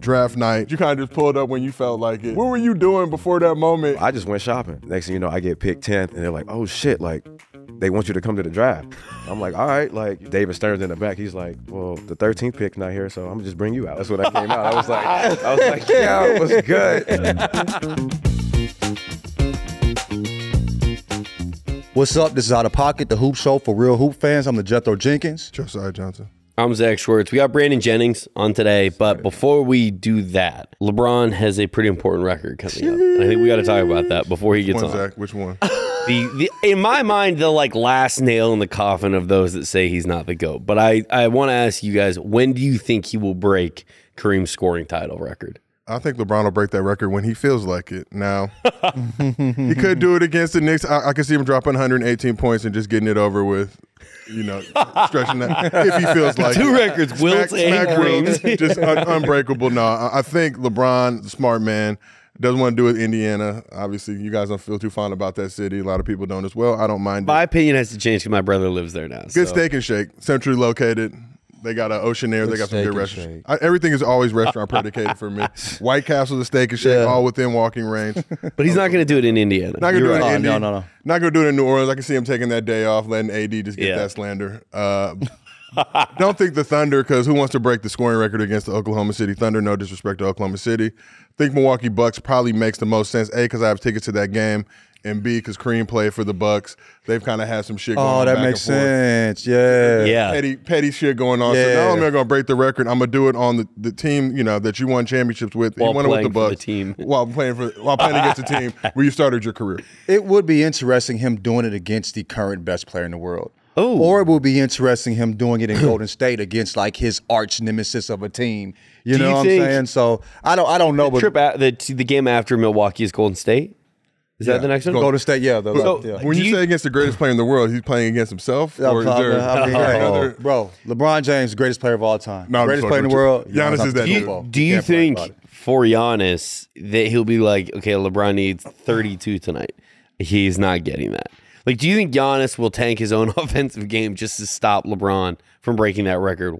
Draft night, you kind of just pulled up when you felt like it. What were you doing before that moment? I just went shopping. Next thing you know, I get picked 10th, and they're like, oh shit, like, they want you to come to the draft. I'm like, all right, like, David Stern's in the back. He's like, well, the 13th pick's not here, so I'm gonna just bring you out. That's what I came out. I was like, yeah, it was good. What's up? This is Out of Pocket, the Hoop Show for real hoop fans. I'm the Jethro Jenkins. Josiah Johnson. I'm Zach Schwartz. We got Brandon Jennings on today, but before we do that, LeBron has a pretty important record coming up. I think we got to talk about that before he gets on. Zach, which one? The in my mind, the like last nail in the coffin of those that say he's not the GOAT. But I want to ask you guys, when do you think he will break Kareem's scoring title record? I think LeBron will break that record when he feels like it. Now, he could do it against the Knicks. I could see him dropping 118 points and just getting it over with, you know, stretching that if he feels like Two it. Records, Wilt and rings. Just unbreakable. No, I think LeBron, smart man, doesn't want to do it in Indiana. Obviously, you guys don't feel too fond about that city. A lot of people don't as well. I don't mind My opinion has to change because my brother lives there now. Good steak and shake, centrally located. They got an Oceanaire. They got some good restaurants. Everything is always restaurant predicated for me. White Castle, the Steak and Shake, all within walking range. But he's not going to do it in Indiana. Not going to do it in Indiana. No. Not going to do it in New Orleans. I can see him taking that day off, letting AD just get that slander. Don't think the Thunder, because who wants to break the scoring record against the Oklahoma City Thunder? No disrespect to Oklahoma City. Think Milwaukee Bucks probably makes the most sense. A, because I have tickets to that game. And B, because Kareem played for the Bucks. They've kind of had some shit going on. Oh, that makes sense. Yeah. Petty shit going on. Yeah. So not only am I going to break the record, I'm going to do it on the team, you know, that you won championships with. While you won it with the Bucks. While playing against the team where you started your career. It would be interesting him doing it against the current best player in the world. Ooh. Or it would be interesting him doing it in Golden State against like his arch nemesis of a team. You know what I'm saying? So I don't know. The game after Milwaukee is Golden State. Is that the next one? Golden State, When you say against the greatest player in the world, he's playing against himself? LeBron James, greatest player of all time. Greatest player in the world. Giannis is that. Do you think for Giannis that he'll be like, okay, LeBron needs 32 tonight. He's not getting that. Like, do you think Giannis will tank his own offensive game just to stop LeBron from breaking that record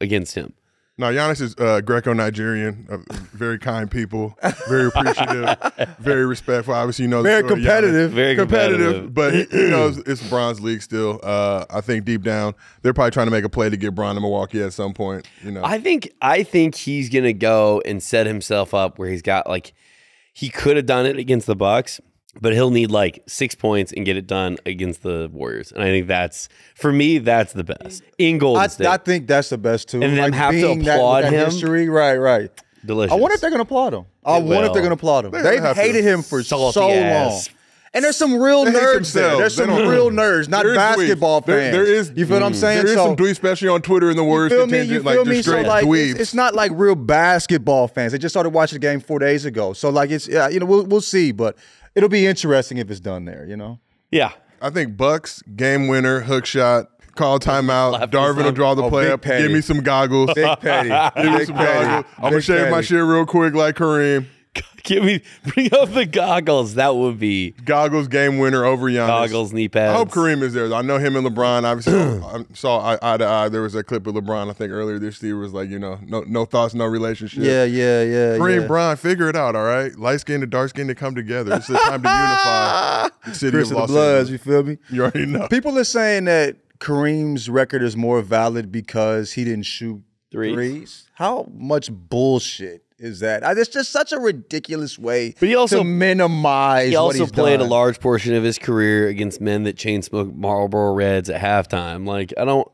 against him? No, Giannis is Greco-Nigerian, very kind people, very appreciative, very respectful. Obviously, you know the story. Very competitive. But he knows it's Bron's league still. I think deep down, they're probably trying to make a play to get Bron to Milwaukee at some point. You know, I think he's gonna go and set himself up where he's got like he could have done it against the Bucks. But he'll need like 6 points and get it done against the Warriors. And I think that's, for me, that's the best. In Golden State. I think that's the best too. And like have to applaud him. History. Right. Delicious. I wonder if they're going to applaud him. They've hated him for so long. And there's some real nerds there. There's some real nerds, not basketball fans. There is, you feel what I'm saying? There is some dweebs, especially on Twitter and the Warriors contingent, like just straight dweebs. It's not like real basketball fans. They just started watching the game 4 days ago. So like it's, you know, we'll see, but it'll be interesting if it's done there, you know? Yeah. I think Bucks, game winner, hook shot, call timeout. Darvin will draw the play up. Give me some goggles. Big Patty. I'm going to shave my shit real quick like Kareem. Bring up the goggles. That would be. Goggles, game winner over Giannis. Goggles, knee pads. I hope Kareem is there. I know him and LeBron. Obviously, I saw eye to eye. There was a clip with LeBron, I think, earlier this year. It was like, you know, no thoughts, no relationship. Yeah. Kareem, Bron, figure it out, all right? Light-skinned and dark-skinned to come together. It's the time to unify the city of Los Angeles. You feel me? You already know. People are saying that Kareem's record is more valid because he didn't shoot threes. How much bullshit is that? It's just such a ridiculous way to minimize what he's done. He also played a large portion of his career against men that chain smoked Marlboro Reds at halftime. Like, I don't.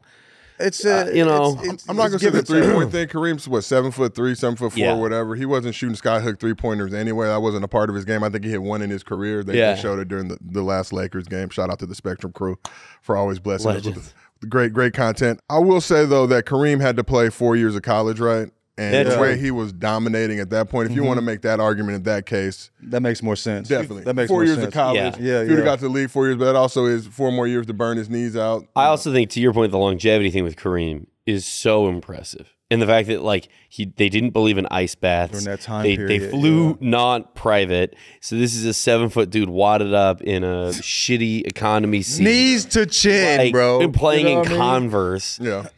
It's you know, I'm not gonna say the 3-point thing. Kareem's what 7'3", 7'4", whatever. He wasn't shooting skyhook 3-pointers anyway. That wasn't a part of his game. I think he hit one in his career. They showed it during the last Lakers game. Shout out to the Spectrum crew for always blessing us with the great content. I will say though that Kareem had to play 4 years of college, right? and the way he was dominating at that point. If you want to make that argument in that case. That makes more sense. Definitely. That makes four more years sense. Of college. Yeah. He would have got to the league 4 years, but that also is 4 more years to burn his knees out. I also think, to your point, the longevity thing with Kareem is so impressive. And the fact that, like, they didn't believe in ice baths. During that time period, they flew non-private. So this is a 7-foot dude wadded up in a shitty economy seat. Knees to chin, like, bro. Been playing in Converse. Yeah.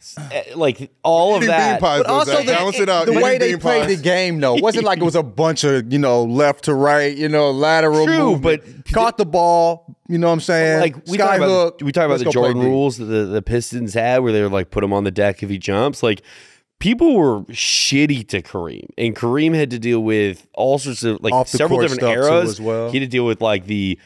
Like, all of that. But also the way they played the game, though. Wasn't like it was a bunch of, left to right, lateral movement. But caught the ball. You know what I'm saying? Like, we talk about, the Jordan rules that the Pistons had where they were like, put him on the deck if he jumps. Like, people were shitty to Kareem, and Kareem had to deal with all sorts of, like, several different eras. As well. He had to deal with, like, the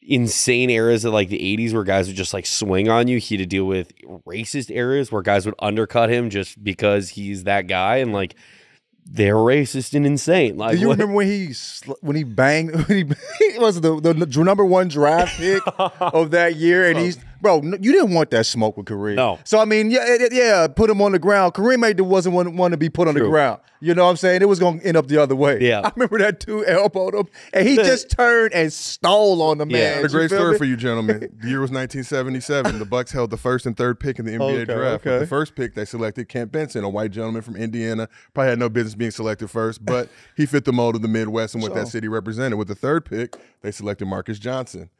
insane eras of, like, the 80s where guys would just, like, swing on you. He had to deal with racist eras where guys would undercut him just because he's that guy, and, like, they're racist and insane. Like, do you remember when he banged? It was the number 1 draft pick of that year, and he's you didn't want that smoke with Kareem. No. So I mean, put him on the ground. Kareem wasn't one to be put on the ground. You know what I'm saying? It was going to end up the other way. Yeah. I remember that dude elbowed him, and he just turned and stole on the man. Yeah. A great story for you, gentlemen. The year was 1977. The Bucks held the 1st and 3rd pick in the NBA draft. With the 1st pick, they selected Kent Benson, a white gentleman from Indiana. Probably had no business being selected first, but he fit the mold of the Midwest and what that city represented. With the 3rd pick, they selected Marcus Johnson,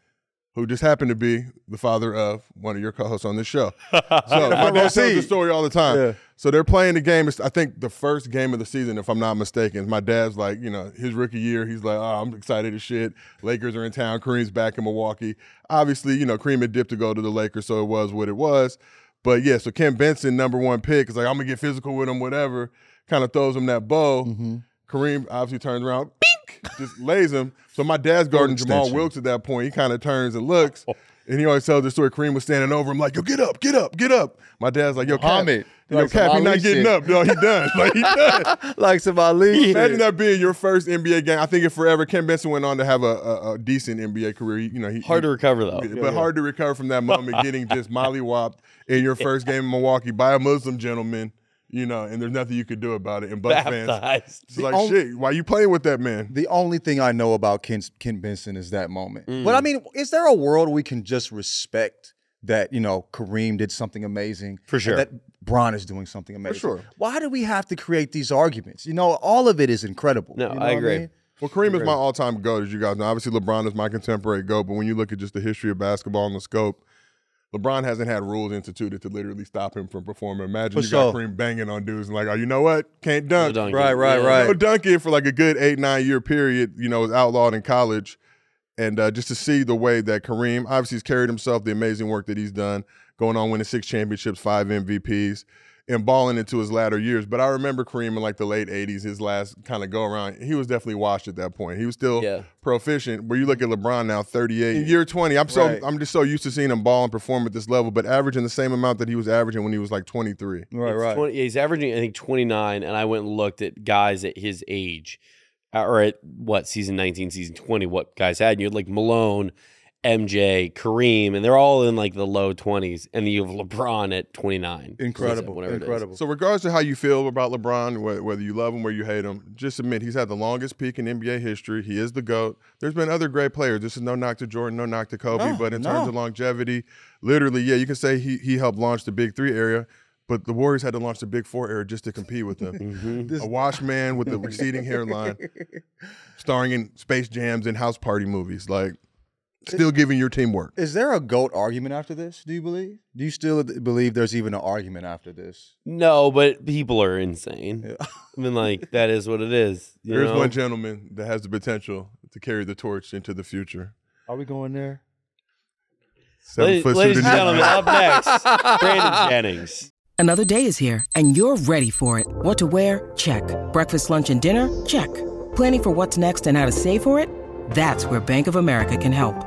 who just happened to be the father of one of your co-hosts on this show. So my dad tells the story all the time. Yeah. So they're playing the game. It's, I think, the first game of the season, if I'm not mistaken. My dad's like, his rookie year, he's like, oh, I'm excited as shit. Lakers are in town. Kareem's back in Milwaukee. Obviously, Kareem had dipped to go to the Lakers, so it was what it was. But, so Kent Benson, number 1 pick, is like, I'm going to get physical with him, whatever. Kind of throws him that bow. Mm-hmm. Kareem obviously turns around, bink, just lays him. So my dad's guarding Jamal Wilkes at that point. He kind of turns and looks, and he always tells the story. Kareem was standing over him like, yo, get up. My dad's like, yo, Cap, he's not getting up, dog. He done. Like, he done. Like some Ali. Imagine that being your first NBA game. I think it forever. Ken Benson went on to have a decent NBA career. Hard to recover, though. But hard to recover from that moment, getting just molly-whopped in your first game in Milwaukee by a Muslim gentleman. And there's nothing you could do about it. And Buck fans, it's like, shit, why you playing with that man? The only thing I know about Kent Benson is that moment. Mm. But, I mean, is there a world we can just respect that, Kareem did something amazing? For sure. That Bron is doing something amazing? For sure. Why do we have to create these arguments? All of it is incredible. No, I agree. Well, Kareem is my all-time GOAT, as you guys know. Obviously, LeBron is my contemporary GOAT. But when you look at just the history of basketball and the scope, LeBron hasn't had rules instituted to literally stop him from performing. Imagine got Kareem banging on dudes and like, oh, you know what? Can't dunk. No dunking. Right. No dunking for like a good 8-9 year period, was outlawed in college. And just to see the way that Kareem, obviously he's carried himself, the amazing work that he's done, going on winning 6 championships, 5 MVPs, and balling into his latter years. But I remember Kareem in like the late 80s, his last kind of go around, he was definitely washed at that point. He was still proficient. Where you look at LeBron now, 38, year 20. I'm just so used to seeing him ball and perform at this level, but averaging the same amount that he was averaging when he was like 23. Right. 20, he's averaging, I think, 29, and I went and looked at guys at his age, or at what, season 19, season 20, what guys had. And you had like Malone, MJ, Kareem, and they're all in like the low 20s, and you have LeBron at 29. Incredible. So regardless of how you feel about LeBron, whether you love him or you hate him, just admit he's had the longest peak in NBA history. He is the GOAT. There's been other great players. This is no knock to Jordan, no knock to Kobe, but in terms of longevity, literally, you can say he helped launch the Big Three era. But the Warriors had to launch the Big Four era just to compete with them. A washed man with a receding hairline, starring in Space Jams and House Party movies, like. Still giving your team work. Is there a GOAT argument after this, do you believe? Do you still believe there's even an argument after this? No, but people are insane. Yeah. I mean, like, that is what it is. There's one gentleman that has the potential to carry the torch into the future. Are we going there? Ladies and gentlemen, up next, Brandon Jennings. Another day is here, and you're ready for it. What to wear? Check. Breakfast, lunch, and dinner? Check. Planning for what's next and how to save for it? That's where Bank of America can help.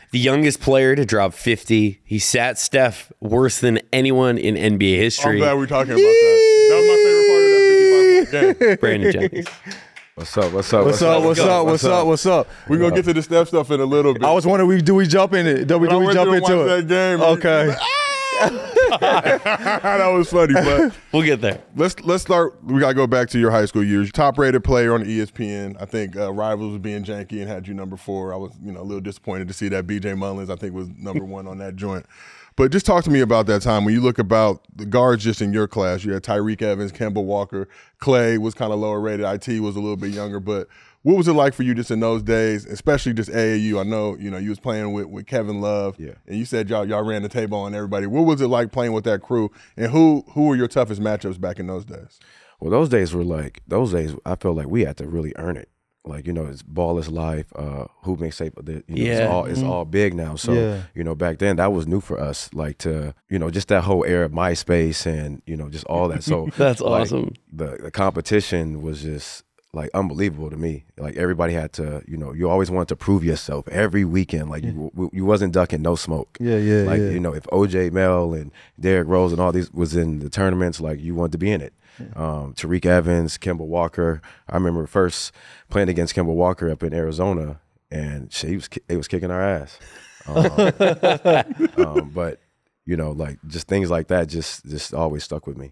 The youngest player to drop 50. He sat Steph worse than anyone in NBA history. I'm glad we're talking about that. That was my favorite part of that 55-point game. Brandon Jennings. What's up? What's up? What's up? What's up? What's up? What's up? We're going to get to the Steph stuff in a little bit. I was wondering, do we jump in it? Do we jump into it? That game, okay. That was funny, but we'll get there. Let's start. We gotta go back to your high school years. Top rated player on ESPN. I think Rivals was being janky and had you number 4. I was, a little disappointed to see that BJ Mullins, I think, was number 1 on that joint. But just talk to me about that time when you look about the guards just in your class. You had Tyreke Evans, Kemba Walker, Clay was kind of lower rated. IT was a little bit younger, but what was it like for you just in those days, especially just AAU? I know, you was playing with Kevin Love, and you said y'all ran the table on everybody. What was it like playing with that crew, and who were your toughest matchups back in those days? Well, those days I felt like we had to really earn it. Like, it's Ball is Life, Who Makes Safe, it's all big now. So, back then that was new for us, like to, just that whole era of MySpace and, just all that. So that's awesome. The competition was just like unbelievable to me. Like everybody had to, you always wanted to prove yourself every weekend. Like you wasn't ducking no smoke. If OJ Mayo and Derrick Rose and all these was in the tournaments, like you wanted to be in it. Tyreke Evans, Kemba Walker. I remember first playing against Kemba Walker up in Arizona, and they was kicking our ass. But like just things like that just always stuck with me.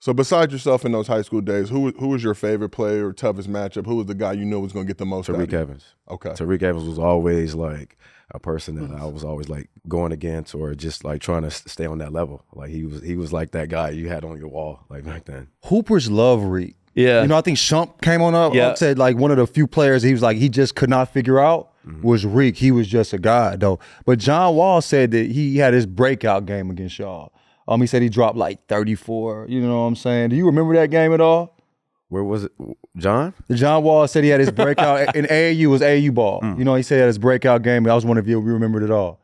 So besides yourself in those high school days, who was your favorite player or toughest matchup? Who was the guy was going to get the most out of you? Tyreke Evans. Okay. Tyreke Evans was always like a person that I was always like going against or just like trying to stay on that level. Like he was like that guy you had on your wall like back then. Hoopers love Reek. Yeah. I think Shump came on up. Yeah. Said like one of the few players he was like he just could not figure out was Reek. He was just a guy though. But John Wall said that he had his breakout game against y'all. He said he dropped like 34, you know what I'm saying? Do you remember that game at all? Where was it? John? John Wall said he had his breakout, and AAU was AAU ball. He said he had his breakout game, and I was wondering if you remembered it all.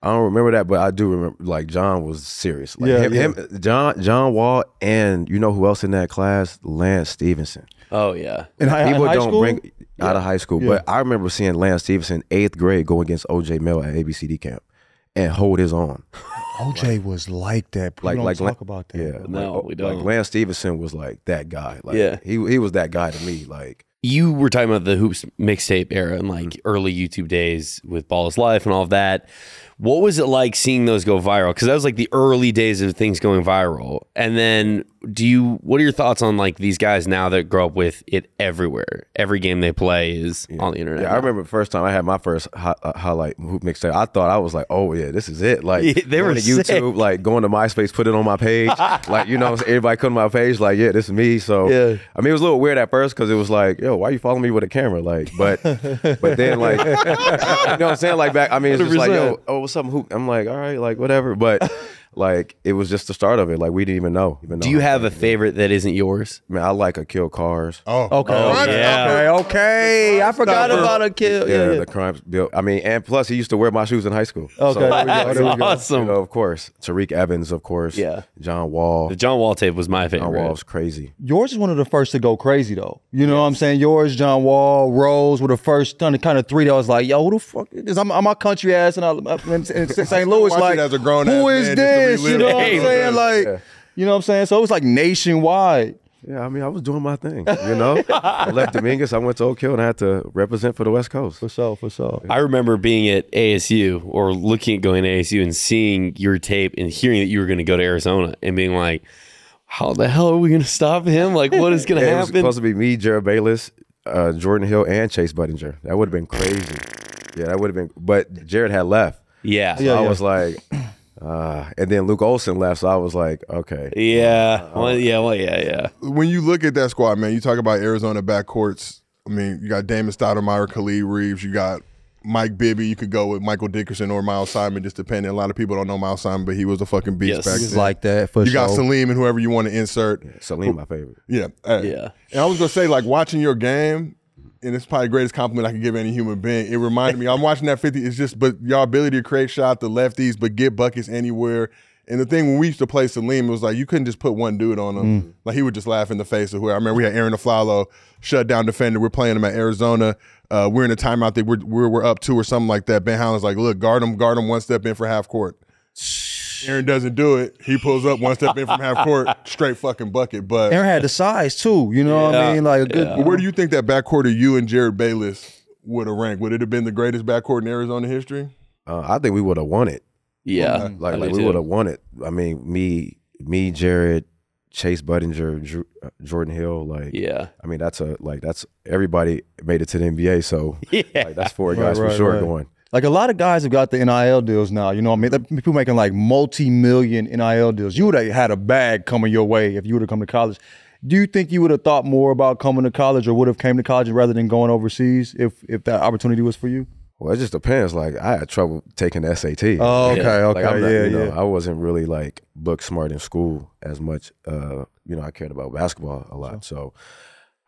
I don't remember that, but I do remember, like, John was serious. Like, him, John Wall, and you know who else in that class? Lance Stephenson. Oh, yeah. Out of high school, but I remember seeing Lance Stephenson, 8th grade, go against OJ Mayo at ABCD camp and hold his own. OJ was like that. We don't talk about that. Yeah, no, we don't. Like Lance Stephenson was like that guy. Like, he was that guy to me. Like you were talking about the Hoops mixtape era and like early YouTube days with Ball is Life and all of that. What was it like seeing those go viral? Because that was like the early days of things going viral. And then, what are your thoughts on like these guys now that grow up with it everywhere? Every game they play is on the internet. Yeah, I remember the first time I had my first highlight hoop mixtape. I thought I was like, oh yeah, this is it. Like they were on YouTube, sick. Like going to MySpace, put it on my page. Like everybody come to my page. Like this is me. So I mean, it was a little weird at first because it was like, yo, why are you following me with a camera? Like, but then like, you know what I'm saying? Like back, I mean, it's just 100%. Like, yo, oh. What's up, Hoop? I'm like, all right, like whatever, but like it was just the start of it. Like we didn't even know. Do you have a favorite that isn't yours? Man, I like Akil Cars. Oh, okay, okay. I forgot about Akil. Yeah, the Crimes Bill. I mean, and plus he used to wear my shoes in high school. Okay, so, that's awesome. Of course, Tyreke Evans, of course. Yeah, John Wall. The John Wall tape was my favorite. John Wall was crazy. Yours is one of the first to go crazy though. You know what I'm saying? Yours, John Wall, Rose were the first kind of three that I was like, yo, who the fuck is this? I'm my country ass and I'm in St. Louis. Like, as a grown who is man, this? You know what I'm saying? Like, you know what I'm saying? So it was like nationwide. Yeah, I mean, I was doing my thing, I left Dominguez, I went to Oak Hill, and I had to represent for the West Coast. For sure, for sure. I remember being at ASU or looking at going to ASU and seeing your tape and hearing that you were going to go to Arizona and being like, how the hell are we going to stop him? Like, what is going to happen? It was supposed to be me, Jerryd Bayless, Jordan Hill, and Chase Budinger. That would have been crazy. Yeah, that would have been, but Jerryd had left. Yeah. So I was like... and then Luke Olsen left, so I was like, okay. Yeah, When you look at that squad, man, you talk about Arizona backcourts. I mean, you got Damon Stoudemire, Khalid Reeves, you got Mike Bibby. You could go with Michael Dickerson or Miles Simon, just depending. A lot of people don't know Miles Simon, but he was a fucking beast back then. He's like that for sure. You got Salim and whoever you want to insert. Yeah, Salim, my favorite. Yeah. Hey. Yeah. And I was going to say, like, watching your game, and it's probably the greatest compliment I can give any human being. It reminded me, I'm watching that 50, it's just, but your ability to create shots, the lefties, but get buckets anywhere. And the thing, when we used to play Salim, it was like you couldn't just put one dude on him. Like, he would just laugh in the face of whoever. I remember we had Aaron Aflalo, shut down defender. We're playing him at Arizona. We're in a timeout that we're up two or something like that. Ben Howland's like, look, guard him one step in for half court. Aaron doesn't do it. He pulls up one step in from half court, straight fucking bucket. But Aaron had the size too. You know what I mean? Like a good. But where do you think that backcourt of you and Jerryd Bayless would have ranked? Would it have been the greatest backcourt in Arizona history? I think we would have won it. Yeah, like we would have won it. I mean, me, Jerryd, Chase Budinger, Jordan Hill. Like, yeah. I mean, that's everybody made it to the NBA. So like, that's four guys for sure going. Like, a lot of guys have got the NIL deals now, you know what I mean? Like, people making like multi-million NIL deals. You would have had a bag coming your way if you would have come to college. Do you think you would have thought more about coming to college, or would have came to college rather than going overseas if that opportunity was for you? Well, it just depends. Like, I had trouble taking the SAT. Oh, okay, like, I'm not, I wasn't really like book smart in school as much. I cared about basketball a lot. So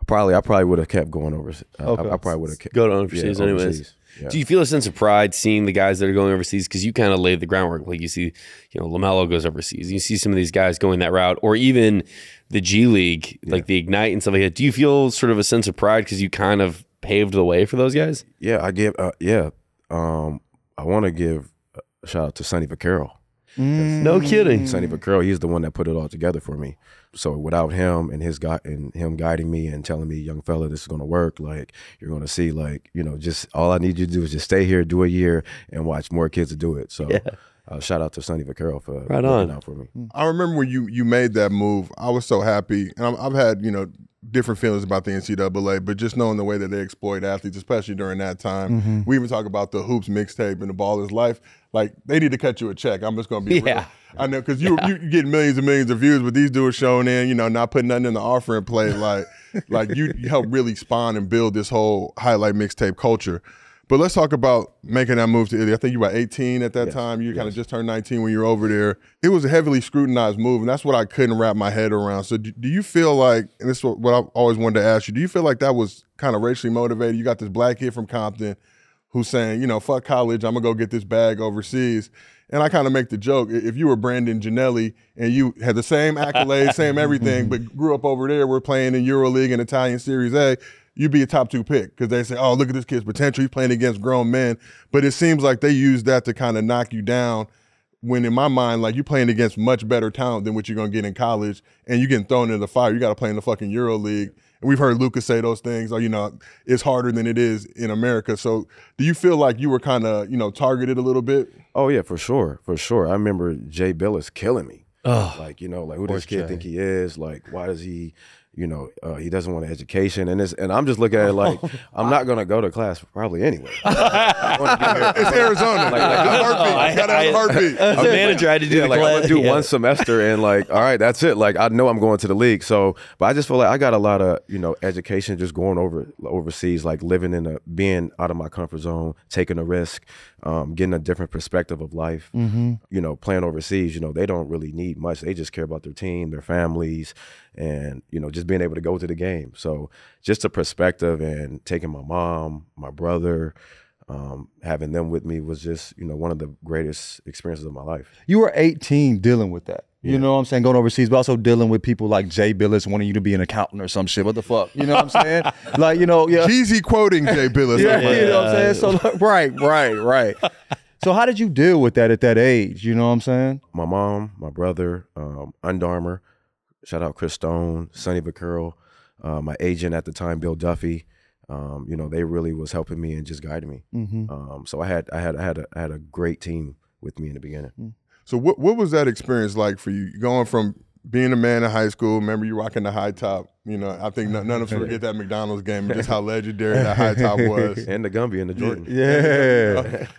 I probably would have kept going overseas. Okay. I probably would have kept going overseas anyways. Yeah. Do you feel a sense of pride seeing the guys that are going overseas? Because you kind of laid the groundwork. Like, you see, LaMelo goes overseas. You see some of these guys going that route, or even the G League, like the Ignite and stuff like that. Do you feel sort of a sense of pride because you kind of paved the way for those guys? Yeah, I give. I want to give a shout out to Sonny Vaccaro. No kidding, Sonny Vaccaro. He's the one that put it all together for me. So without him and him guiding me and telling me, young fella, this is gonna work. Like, you're gonna see, like, just all I need you to do is just stay here, do a year, and watch more kids do it. So shout out to Sonny Vaccaro for looking out for me. I remember when you made that move. I was so happy, and I've had different feelings about the NCAA, but just knowing the way that they exploit athletes, especially during that time. We even talk about the Hoops mixtape and the Ball is Life. Like, they need to cut you a check. I'm just going to be real. I know, because you get millions and millions of views, but these dudes showing in, not putting nothing in the offering plate. Like you helped really spawn and build this whole highlight mixtape culture. But let's talk about making that move to Italy. I think you were 18 at that time. You kind of just turned 19 when you were over there. It was a heavily scrutinized move, and that's what I couldn't wrap my head around. So do you feel like, and this is what I've always wanted to ask you, do you feel like that was kind of racially motivated? You got this black kid from Compton who's saying, fuck college, I'm going to go get this bag overseas. And I kind of make the joke, if you were Brandon Jennings and you had the same accolades, same everything, but grew up over there, we're playing in EuroLeague and Italian Series A, you'd be a top 2 pick, because they say, oh, look at this kid's potential. He's playing against grown men. But it seems like they use that to kind of knock you down, when in my mind, like, you're playing against much better talent than what you're going to get in college, and you're getting thrown into the fire. You got to play in the fucking EuroLeague. And we've heard Lucas say those things, or, it's harder than it is in America. So do you feel like you were kind of, targeted a little bit? Oh, yeah, for sure. For sure. I remember Jay Bilas killing me. Oh, like, who does this kid think he is? Like, why does he... he doesn't want an education, and I'm just looking at it like, I'm not gonna go to class probably anyway. It's Arizona. Like, as a manager, I had to do the class. I'm gonna do one semester and like, all right, that's it. Like, I know I'm going to the league. So, but I just feel like I got a lot of education just going overseas, like living being out of my comfort zone, taking a risk, getting a different perspective of life. Playing overseas, they don't really need much. They just care about their team, their families, and just being able to go to the game. So just the perspective, and taking my mom, my brother, having them with me was just one of the greatest experiences of my life. You were 18 dealing with that. You know what I'm saying? Going overseas, but also dealing with people like Jay Bilas wanting you to be an accountant or some shit. What the fuck? You know what I'm saying? Like, Jeezy quoting Jay Bilas. You know what I'm saying? So, like, right. So how did you deal with that at that age? You know what I'm saying? My mom, my brother, Under Armour, shout out Chris Stone, Sonny Vaccaro, my agent at the time, Bill Duffy. They really was helping me and just guiding me. So I had a great team with me in the beginning. So what was that experience like for you? Going from being a man in high school, remember you rocking the high top. I think none of us forget that McDonald's game and just how legendary that high top was. And the Gumby and the Jordan.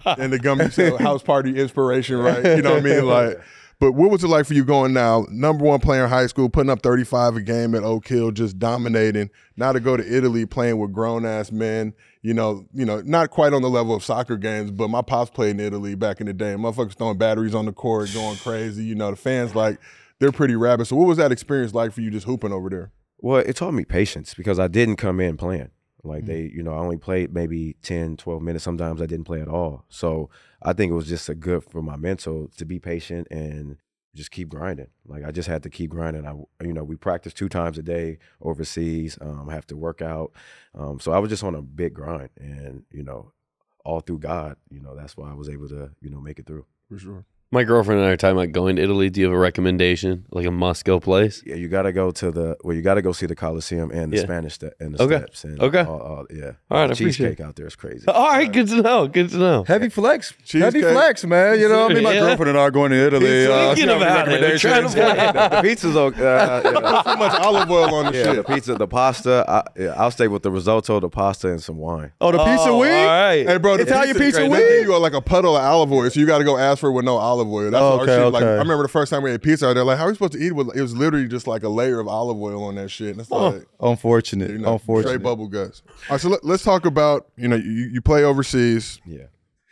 And the Gumby, so house party inspiration, right? You know what I mean? Like. But what was it like for you going now, #1 player in high school, putting up 35 a game at Oak Hill, just dominating, now to go to Italy playing with grown-ass men, not quite on the level of soccer games, but my pops played in Italy back in the day, and motherfuckers throwing batteries on the court, going crazy, the fans, like, they're pretty rabid. So what was that experience like for you just hooping over there? Well, it taught me patience, because I didn't come in playing. Like, I only played maybe 10, 12 minutes. Sometimes I didn't play at all. So I think it was just good for my mental to be patient and just keep grinding. Like, I just had to keep grinding. We practice 2 times a day overseas, have to work out. So I was just on a big grind, and, all through God, that's why I was able to, make it through. For sure. My girlfriend and I are talking about going to Italy. Do you have a recommendation, like a must-go place? Yeah, you got to go to you got to go see the Colosseum and the Spanish and the Steps. And okay. All right, cheesecake out there is crazy. All right, good to know, Heavy flex. Cheesecake. Heavy flex, man. You know what I mean? My girlfriend and I are going to Italy. Thinking about it. We're trying to the pizza's okay. Too much olive oil on the shit. The pizza, the pasta. I'll stay with the risotto, the pasta, and some wine. Oh, the pizza weed? All right. Hey, bro, the Italian pizza weed? You are like a puddle of olive oil, so you got to go ask for it with no olive oil. That's our shit. Like, I remember the first time we ate pizza, they're like, "How are we supposed to eat?" It was literally just like a layer of olive oil on that shit. And it's like, unfortunate, straight bubble guts. All right, so let's talk about you play overseas. Yeah.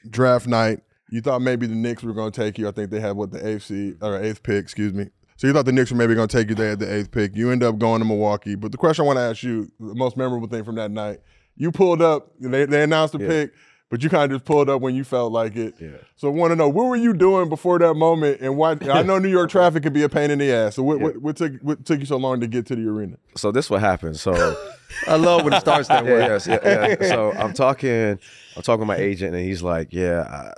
Draft night, you thought maybe the Knicks were going to take you. I think they had the eighth pick. Excuse me. So you thought the Knicks were maybe going to take you. They had the 8th pick. You end up going to Milwaukee. But the question I want to ask you, the most memorable thing from that night, you pulled up. They announced the pick. But you kind of just pulled up when you felt like it. Yeah. So I want to know, what were you doing before that moment, and why? I know New York traffic can be a pain in the ass. So what took you so long to get to the arena? So this what happened. So I love when it starts that way. Yeah. So I'm talking to my agent, and he's like, I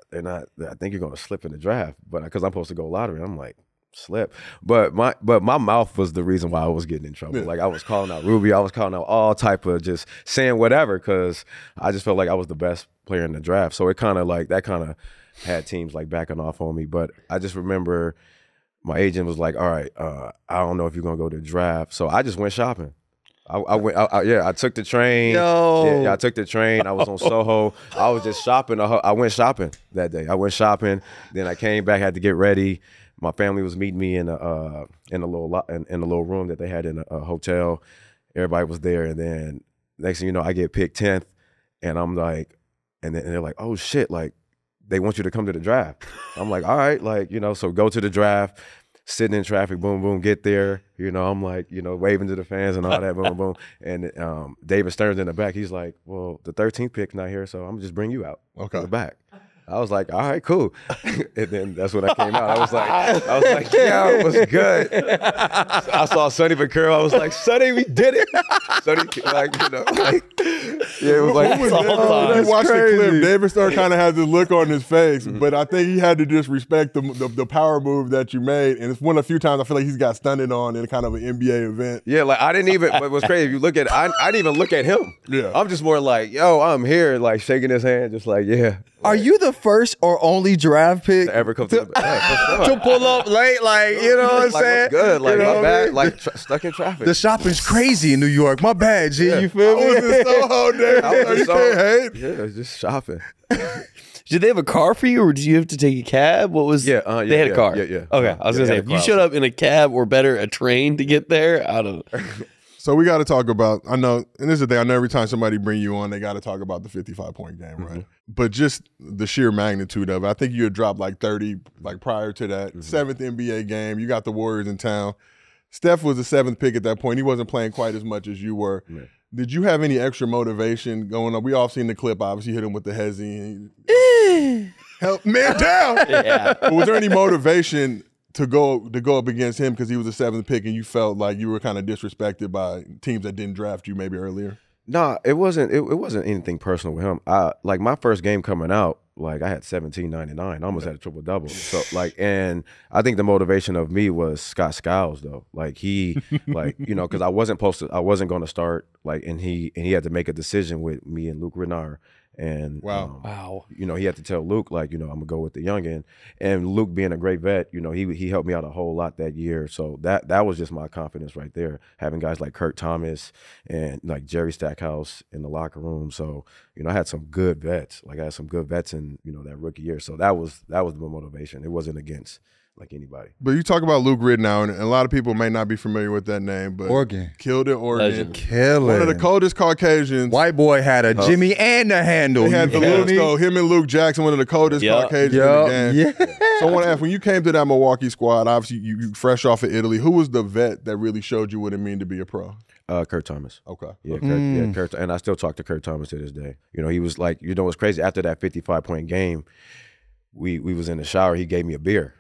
think you're gonna slip in the draft, but because I'm supposed to go lottery, I'm like, slip. But my mouth was the reason why I was getting in trouble. Like, I was calling out Ruby, I was calling out all type of, just saying whatever, because I just felt like I was the best player in the draft. So it kind of like, that kind of had teams like backing off on me. But I just remember my agent was like, all right, I don't know if you're going to go to the draft. So I just went shopping. I took the train. I took the train. I was on Soho. I was just shopping. I went shopping that day. I went shopping. Then I came back, had to get ready. My family was meeting me in a little room that they had in a hotel. Everybody was there, and then next thing you know, I get picked 10th, and I'm like, and they're like, oh shit, like they want you to come to the draft. I'm like, all right, like so go to the draft. Sitting in traffic, boom, boom, get there. I'm like, waving to the fans and all that, boom, boom. And David Stern's in the back. He's like, well, the 13th pick's not here, so I'm gonna just bring you out in the back. I was like, all right, cool. And then that's when I came out. I was like, yeah, it was good. I saw Sonny Vaccaro. I was like, Sonny, we did it. Sonny, yeah, it was like, you watched the clip. David Stern kind of had this look on his face, but I think he had to just respect the power move that you made. And it's one of the few times I feel like he's got stunned on in kind of an NBA event. Yeah, like I didn't even, but what's crazy, if you look at, I didn't even look at him. Yeah. I'm just more like, yo, I'm here, like shaking his hand, just like, yeah. Are you the first or only draft pick to ever come to to pull up late? Like, you know what I'm saying? Good, like my bag, like stuck in traffic. The shopping's crazy in New York. My bad, G. Yeah. You feel me? I was in Soho, dude. Yeah, just shopping. Did they have a car for you, or did you have to take a cab? What was? Yeah, they had a car. Yeah. Okay, I was gonna say, if you showed up in a cab or better, a train to get there, I don't know. So we got to talk about, I know, and this is the thing, I know every time somebody bring you on, they got to talk about the 55-point game, right? Mm-hmm. But just the sheer magnitude of it. I think you had dropped like 30 like prior to that. 7th NBA game. You got the Warriors in town. Steph was the 7th pick at that point. He wasn't playing quite as much as you were. Yeah. Did you have any extra motivation going on? We all seen the clip, obviously, hit him with the hezzy. Help man down! Yeah. But was there any motivation to go up against him because he was the 7th pick and you felt like you were kind of disrespected by teams that didn't draft you maybe earlier? Nah, it wasn't anything personal with him. Like my first game coming out, like I had 17.99, almost had a triple-double. So like, and I think the motivation of me was Scott Skiles though. Like he, because I wasn't going to start. Like, and he had to make a decision with me and Luke Renard. And he had to tell Luke, like, I'm gonna go with the youngin. And Luke being a great vet, he helped me out a whole lot that year. So that was just my confidence right there. Having guys like Kurt Thomas and like Jerry Stackhouse in the locker room. So, I had some good vets. Like I had some good vets in, that rookie year. So that was the motivation. It wasn't against like anybody. But you talk about Luke Ridnour, and a lot of people may not be familiar with that name, but Oregon. Killed in Oregon. Killing. One of the coldest Caucasians. White boy had a Jimmy and a handle. He had the Luke, though. Him and Luke Jackson, one of the coldest Caucasians in the game. Yeah. So I want to ask, when you came to that Milwaukee squad, obviously you fresh off of Italy, who was the vet that really showed you what it mean to be a pro? Kurt Thomas. Okay. Yeah, Kurt. And I still talk to Kurt Thomas to this day. He was like, what's crazy, after that 55-point game, we was in the shower, he gave me a beer.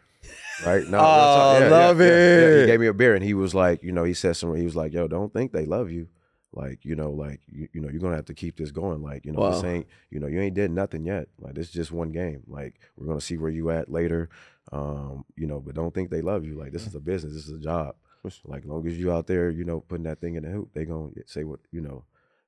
Right? No, oh, yeah, love it. Yeah, he gave me a beer and he was like, you know, he said something. He was like, yo, don't think they love you. Like, you know, you're going to have to keep this going. Like, you know, wow. This ain't, you know, you ain't did nothing yet. Like, this is just one game. Like, we're going to see where you at later. You know, but don't think they love you. Like, this is a business. This is a job. Like, long as you out there, you know, putting that thing in the hoop, they going to say what, you know,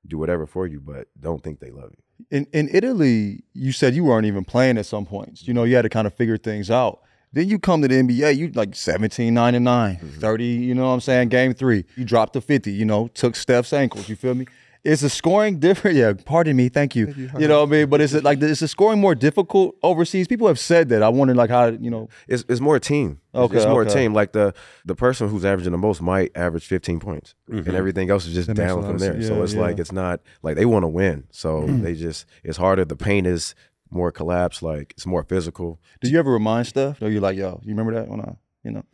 do whatever for you, but don't think they love you. In Italy, you said you weren't even playing at some points. You know, you had to kind of figure things out. Then you come to the NBA, you like 17, 9, and 9, 30, you know what I'm saying, game three. You dropped to 50, you know, took Steph's ankles, you feel me? Is the scoring different? Yeah, pardon me, thank you. You know what I mean? But is it like, is the scoring more difficult overseas? People have said that. I wonder like how, you know. It's more a team. Okay, it's more a team. Like the person who's averaging the most might average 15 points. And everything else is just down from there. Yeah, so it's like, it's not, like they want to win. So they just, it's harder. The paint is more collapse, like it's more physical. Do you ever remind Steph? Or you like, yo, you remember that when I, you know,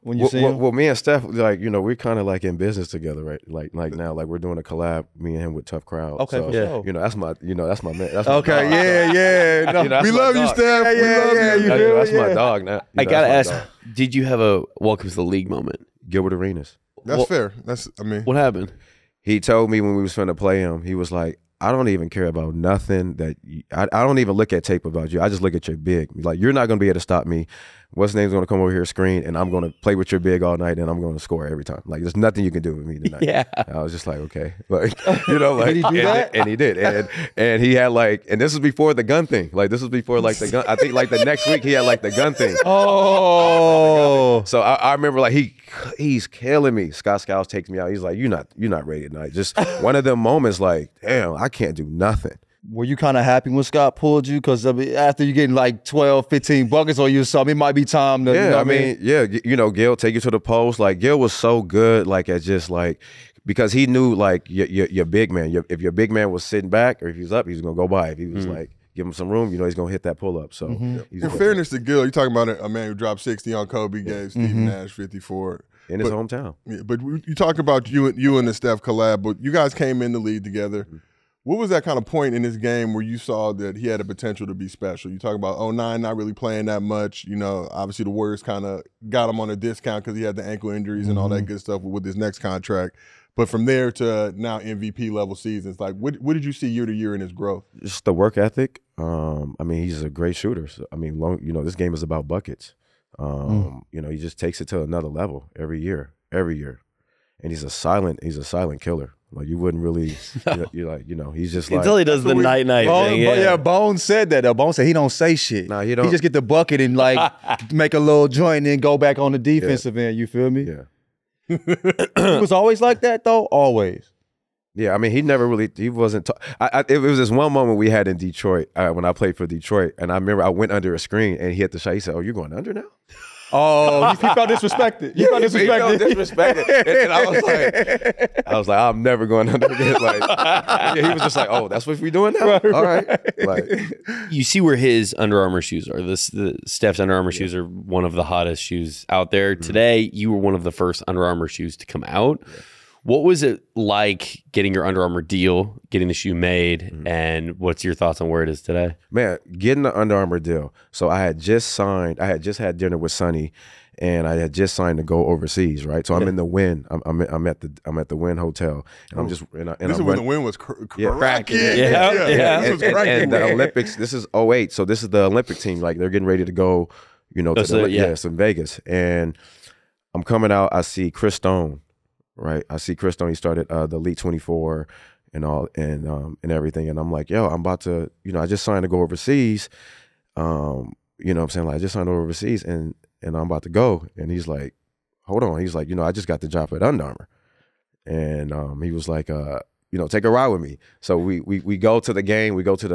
when you see him? Well, me and Steph, like, you know, we're kind of like in business together, right? Like now, like we're doing a collab, me and him with Tough Crowd. Okay, so, you know, that's my man. That's my okay, dog. Yeah. No, you know, we love you, Steph. We love you. That's my dog. Now I gotta ask, did you have a welcome to the league moment? Gilbert Arenas. That's fair. That's what happened? He told me when we was finna play him, he was like, I don't even care about nothing that you, I don't even look at tape about you. I just look at your big. Like, you're not going to be able to stop me. What's name's going to come over here, screen, and I'm going to play with your big all night, and I'm going to score every time. Like, there's nothing you can do with me tonight. Yeah. I was just like, okay. Like, you know, like, and he did. And he had like, and this was before the gun thing. Like, this was before like the gun. I think like the next week he had like the gun thing. Oh. So I remember like he's killing me. Scott Skiles takes me out. He's like, you're not ready tonight. Just one of them moments like, damn, I can't do nothing. Were you kind of happy when Scott pulled you? Because I mean, after you getting like 12, 15 buckets on you or something, it might be time to, you know what I mean? Yeah, you know, Gil, take you to the post. Like, Gil was so good, like, at just like, because he knew, like, your big man. If your big man was sitting back or if he was up, he was going to go by. If he was like, give him some room, you know, he's going to hit that pull up. So, in fairness to Gil, you're talking about a man who dropped 60 on Kobe, gave Stephen Nash 54. In his hometown. Yeah, but you talk about you and the Steph collab, but you guys came in the league together. What was that kind of point in this game where you saw that he had a potential to be special? You talk about 09, not really playing that much. You know, obviously the Warriors kind of got him on a discount because he had the ankle injuries and all that good stuff with his next contract. But from there to now MVP level seasons, like what did you see year to year in his growth? Just the work ethic. I mean, he's a great shooter. So, I mean, you know, this game is about buckets. You know, he just takes it to another level every year. And he's a silent killer. Like, you wouldn't really, you're like, you know, he's just like. Until he does the night-night thing, yeah. Bone said that, though. Bone said he don't say shit. Nah, he don't. He just get the bucket and, like, make a little joint and then go back on the defensive end, you feel me? Yeah. He was always like that, though? Always. Yeah, I mean, he never really, he wasn't, it was this one moment we had in Detroit, when I played for Detroit, and I remember I went under a screen and he hit the shot. He said, oh, you're going under now? Oh, he felt disrespected. He felt disrespected. And I was like, I'm never going under this. Like, he was just like, oh, that's what we're doing now? All right. Like, you see where his Under Armour shoes are. The Steph's Under Armour shoes are one of the hottest shoes out there. Today, you were one of the first Under Armour shoes to come out. Yeah. What was it like getting your Under Armour deal, getting the shoe made, and what's your thoughts on where it is today? Man, getting the Under Armour deal. So I had just had dinner with Sonny, and I had just signed to go overseas, right? So I'm in the Wynn. I'm at the Wynn Hotel, and I'm just the Wynn was cracking. Yeah. This was cracking. And the Olympics. This is 08, so this is the Olympic team. Like, they're getting ready to go, you know, in Vegas. And I'm coming out. I see Chris Stone. Right, I see Chris Stone. He started the Elite 24 and all and everything. And I'm like, yo, I'm about to, you know, I just signed to go overseas. You know what I'm saying? Like, I just signed over overseas and I'm about to go. And he's like, hold on. He's like, you know, I just got the job at Under Armour. And he was like, you know, take a ride with me. So we go to the game. We go to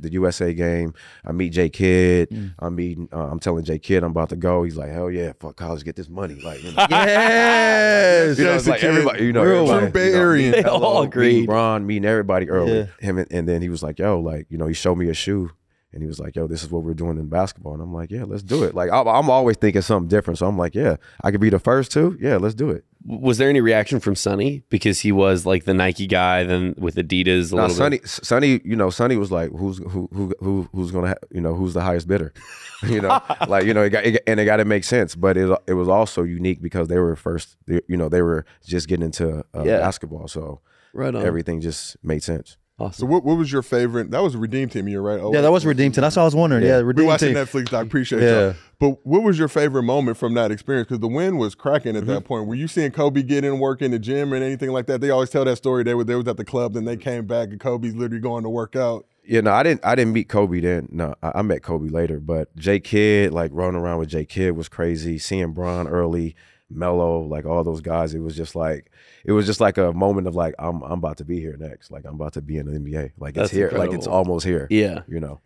the USA game. I meet Jay Kidd. I'm telling Jay Kidd I'm about to go. He's like, hell yeah, fuck college, get this money. Like, you know, yes, you know, it's like everybody, you know, true Bay Area. They all agreed. LeBron, meeting everybody early. Yeah. Him and then he was like, yo, like, you know, he showed me a shoe. And he was like, yo, this is what we're doing in basketball. And I'm like, yeah, let's do it. Like, I'm always thinking something different. So I'm like, yeah, I could be the first too. Yeah, let's do it. Was there any reaction from Sonny? Because he was like the Nike guy, then with Adidas. Sonny was like, who's gonna, who's the highest bidder? It got to make sense. But it was also unique because they were first, they were just getting into basketball, so right on. Everything just made sense. Awesome. So what was your favorite? That was a Redeem Team year, right? Oh, yeah, that was Redeem Team. That's what I was wondering. Yeah, Redeem Team. We're watching Netflix, Doc. Appreciate you. But what was your favorite moment from that experience? Because the win was cracking at that point. Were you seeing Kobe get in work in the gym and anything like that? They always tell that story. They was at the club, then they came back, and Kobe's literally going to work out. Yeah, no, I didn't meet Kobe then. No, I met Kobe later. But J. Kidd, like running around with J. Kidd was crazy. Seeing Bron early, Melo, like all those guys, it was just like a moment of like, I'm about to be here next. Like I'm about to be in the NBA. Like that's it's here. Incredible. Like it's almost here. Yeah.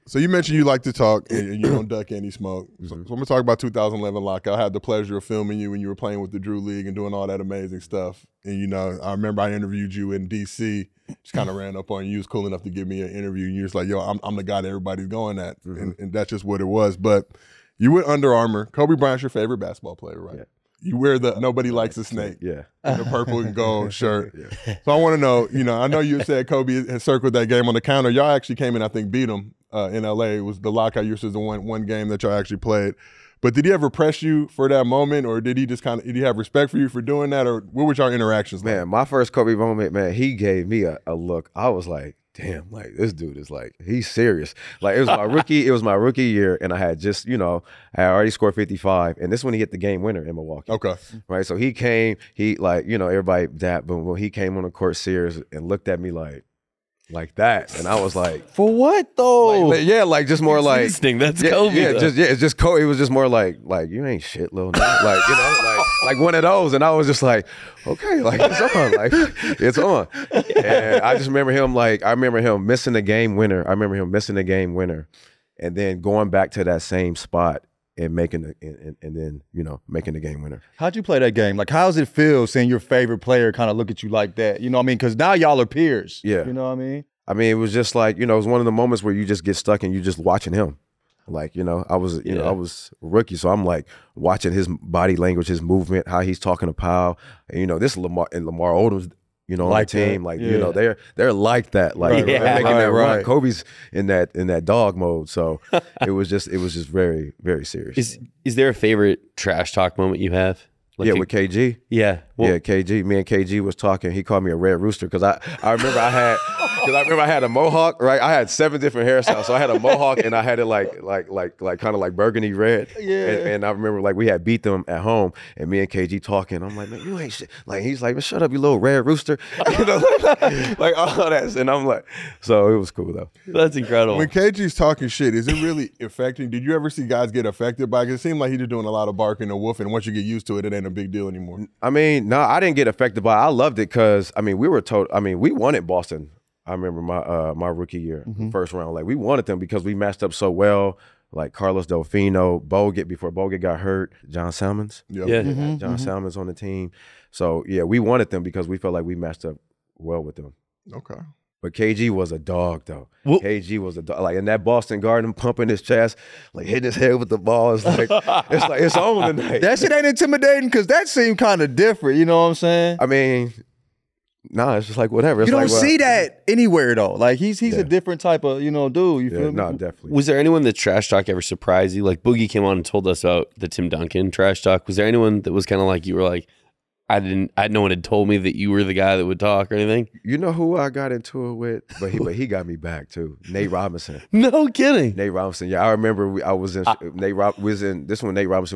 So you mentioned you like to talk and you don't duck any smoke. So I'm gonna talk about 2011 lockout. I had the pleasure of filming you when you were playing with the Drew League and doing all that amazing stuff. And I remember I interviewed you in DC, just kind of ran up on you. You was cool enough to give me an interview and you're just like, yo, I'm the guy that everybody's going at. And that's just what it was. But you went Under Armour. Kobe Bryant's your favorite basketball player, right? Yeah. You wear the Nobody Likes a Snake. Yeah. The purple and gold shirt. Yeah. So I want to know, I know you said Kobe had circled that game on the counter. Y'all actually came in, I think, beat him in L.A. It was the lockout. You said the one game that y'all actually played. But did he ever press you for that moment, or did he just did he have respect for you for doing that, or what were y'all interactions like? Man, my first Kobe moment, man, he gave me a look. I was like, damn, like this dude is like, he's serious. Like it was my rookie year, and I had just, I had already scored 55, and this when he hit the game winner in Milwaukee. Okay. Right. So he came, he like, everybody that, but when he came on the court serious and looked at me like that, and I was like, for what though? Like just more like that's Kobe. Yeah, it's just Kobe. It was just more like you ain't shit, little nigga. Like like one of those, and I was just like, okay, like it's on, And I just remember him missing the game winner. And then going back to that same spot and making the making the game winner. How'd you play that game? Like, how does it feel seeing your favorite player kind of look at you like that? You know what I mean? Because now y'all are peers. Yeah. You know what I mean? It was just like, it was one of the moments where you just get stuck and you just watching him. Like, I was a rookie, so I'm like watching his body language, his movement, how he's talking to Powell. And this is Lamar Odom's, like on the team, that. They're like that, making that run. Kobe's in that dog mode, so it was just very, very serious. Is there a favorite trash talk moment you have? With KG. Yeah, KG. Me and KG was talking. He called me a red rooster because I remember I had a mohawk, right? I had 7 different hairstyles, so I had a mohawk and I had it like kind of like burgundy red. Yeah. And I remember we had beat them at home, and me and KG talking. I'm like, man, you ain't shit. Like he's like, man, shut up, you little red rooster. Like all that. And I'm like, so it was cool though. That's incredible. When KG's talking shit, is it really affecting? Did you ever see guys get affected by it? It seemed like he was doing a lot of barking and woofing. Once you get used to it, it ain't a big deal anymore. No, I didn't get affected by it. I loved it because we were told. We wanted Boston. I remember my rookie year, first round. Like we wanted them because we matched up so well. Like Carlos Delfino, before Bogut got hurt, John Salmons. Yep. Yeah, John Salmons on the team. So yeah, we wanted them because we felt like we matched up well with them. Okay. But KG was a dog, though. Whoop. KG was a dog. Like in that Boston Garden, pumping his chest, like hitting his head with the ball. It's like it's on tonight. That shit ain't intimidating because that seemed kind of different. You know what I'm saying? Nah, it's just like whatever. It's see that anywhere though. Like he's a different type of dude. You feel me? No, definitely. Was there anyone that trash talk ever surprised you? Like Boogie came on and told us about the Tim Duncan trash talk. Was there anyone that was kind of like you were like, no one had told me that you were the guy that would talk or anything? You know who I got into it with? But he got me back too. Nate Robinson. No kidding. Nate Robinson. Yeah, I remember Nate Robinson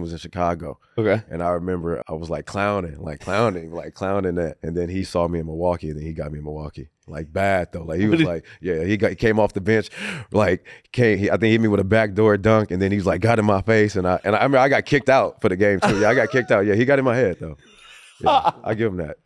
was in Chicago. Okay. And I remember I was like clowning that. And then he saw me in Milwaukee, and then he got me in Milwaukee. Like bad though. Like he was like, yeah, he came off the bench, I think he hit me with a backdoor dunk, and then he was like, got in my face, and I mean I got kicked out for the game too. Yeah, I got kicked out. Yeah, he got in my head though. Yeah, I give him that.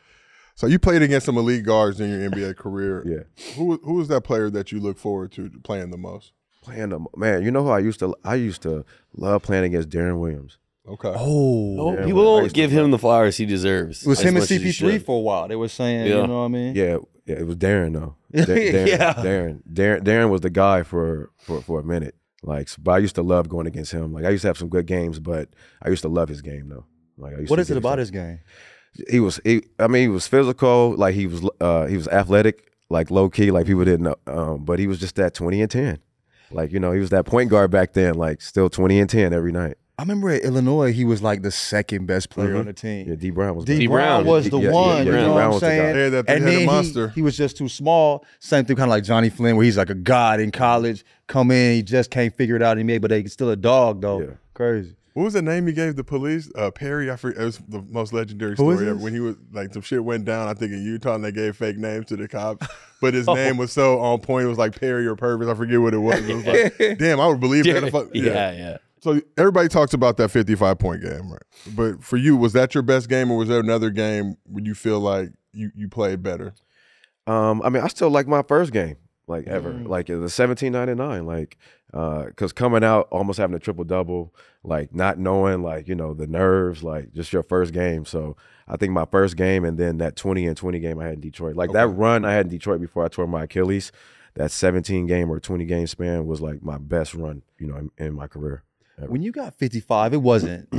So you played against some elite guards in your NBA career. Yeah. Who was that player that you look forward to playing the most? Man, who I used to love playing against Darren Williams. Okay. Oh, people don't give him the flowers he deserves. It was him and CP3 for a while. They were saying, you know what I mean? Yeah, it was Darren though. Darren was the guy for a minute. But I used to love going against him. I used to have some good games, but I used to love his game though. What is it about his game? he was physical, like he was athletic, like low key, like people didn't know, but he was just that 20 and 10. Like, you know, he was that point guard back then, like still 20 and 10 every night. I remember at Illinois, he was like the second best player on the team. Yeah, D. Brown was D. Brown was the one. Yeah, you know what I'm saying? Yeah, that and then monster. He was just too small. Same thing, kind of like Johnny Flynn, where he's like a god in college. Come in, he just can't figure it out in the NBA, but he's still a dog, though. Yeah. Crazy. What was the name he gave the police? Perry, I forget. It was the most legendary story ever. When he was like, some shit went down, I think in Utah, and they gave fake names to the cops. But his name was so on point. It was like Perry or Purvis. I forget what it was. It was like, damn, I would believe that. Yeah. So everybody talks about that 55-point game, right? But for you, was that your best game, or was there another game where you feel like you played better? I mean, I still like my first game, like ever, like the 17-9-9, like because coming out almost having a triple-double, like not knowing, like, you know, the nerves, like just your first game. So I think my first game, and then that 20-20 game I had in Detroit, like that run I had in Detroit before I tore my Achilles, that 17-game or 20-game span was like my best run, you know, in my career. When you got 55, it wasn't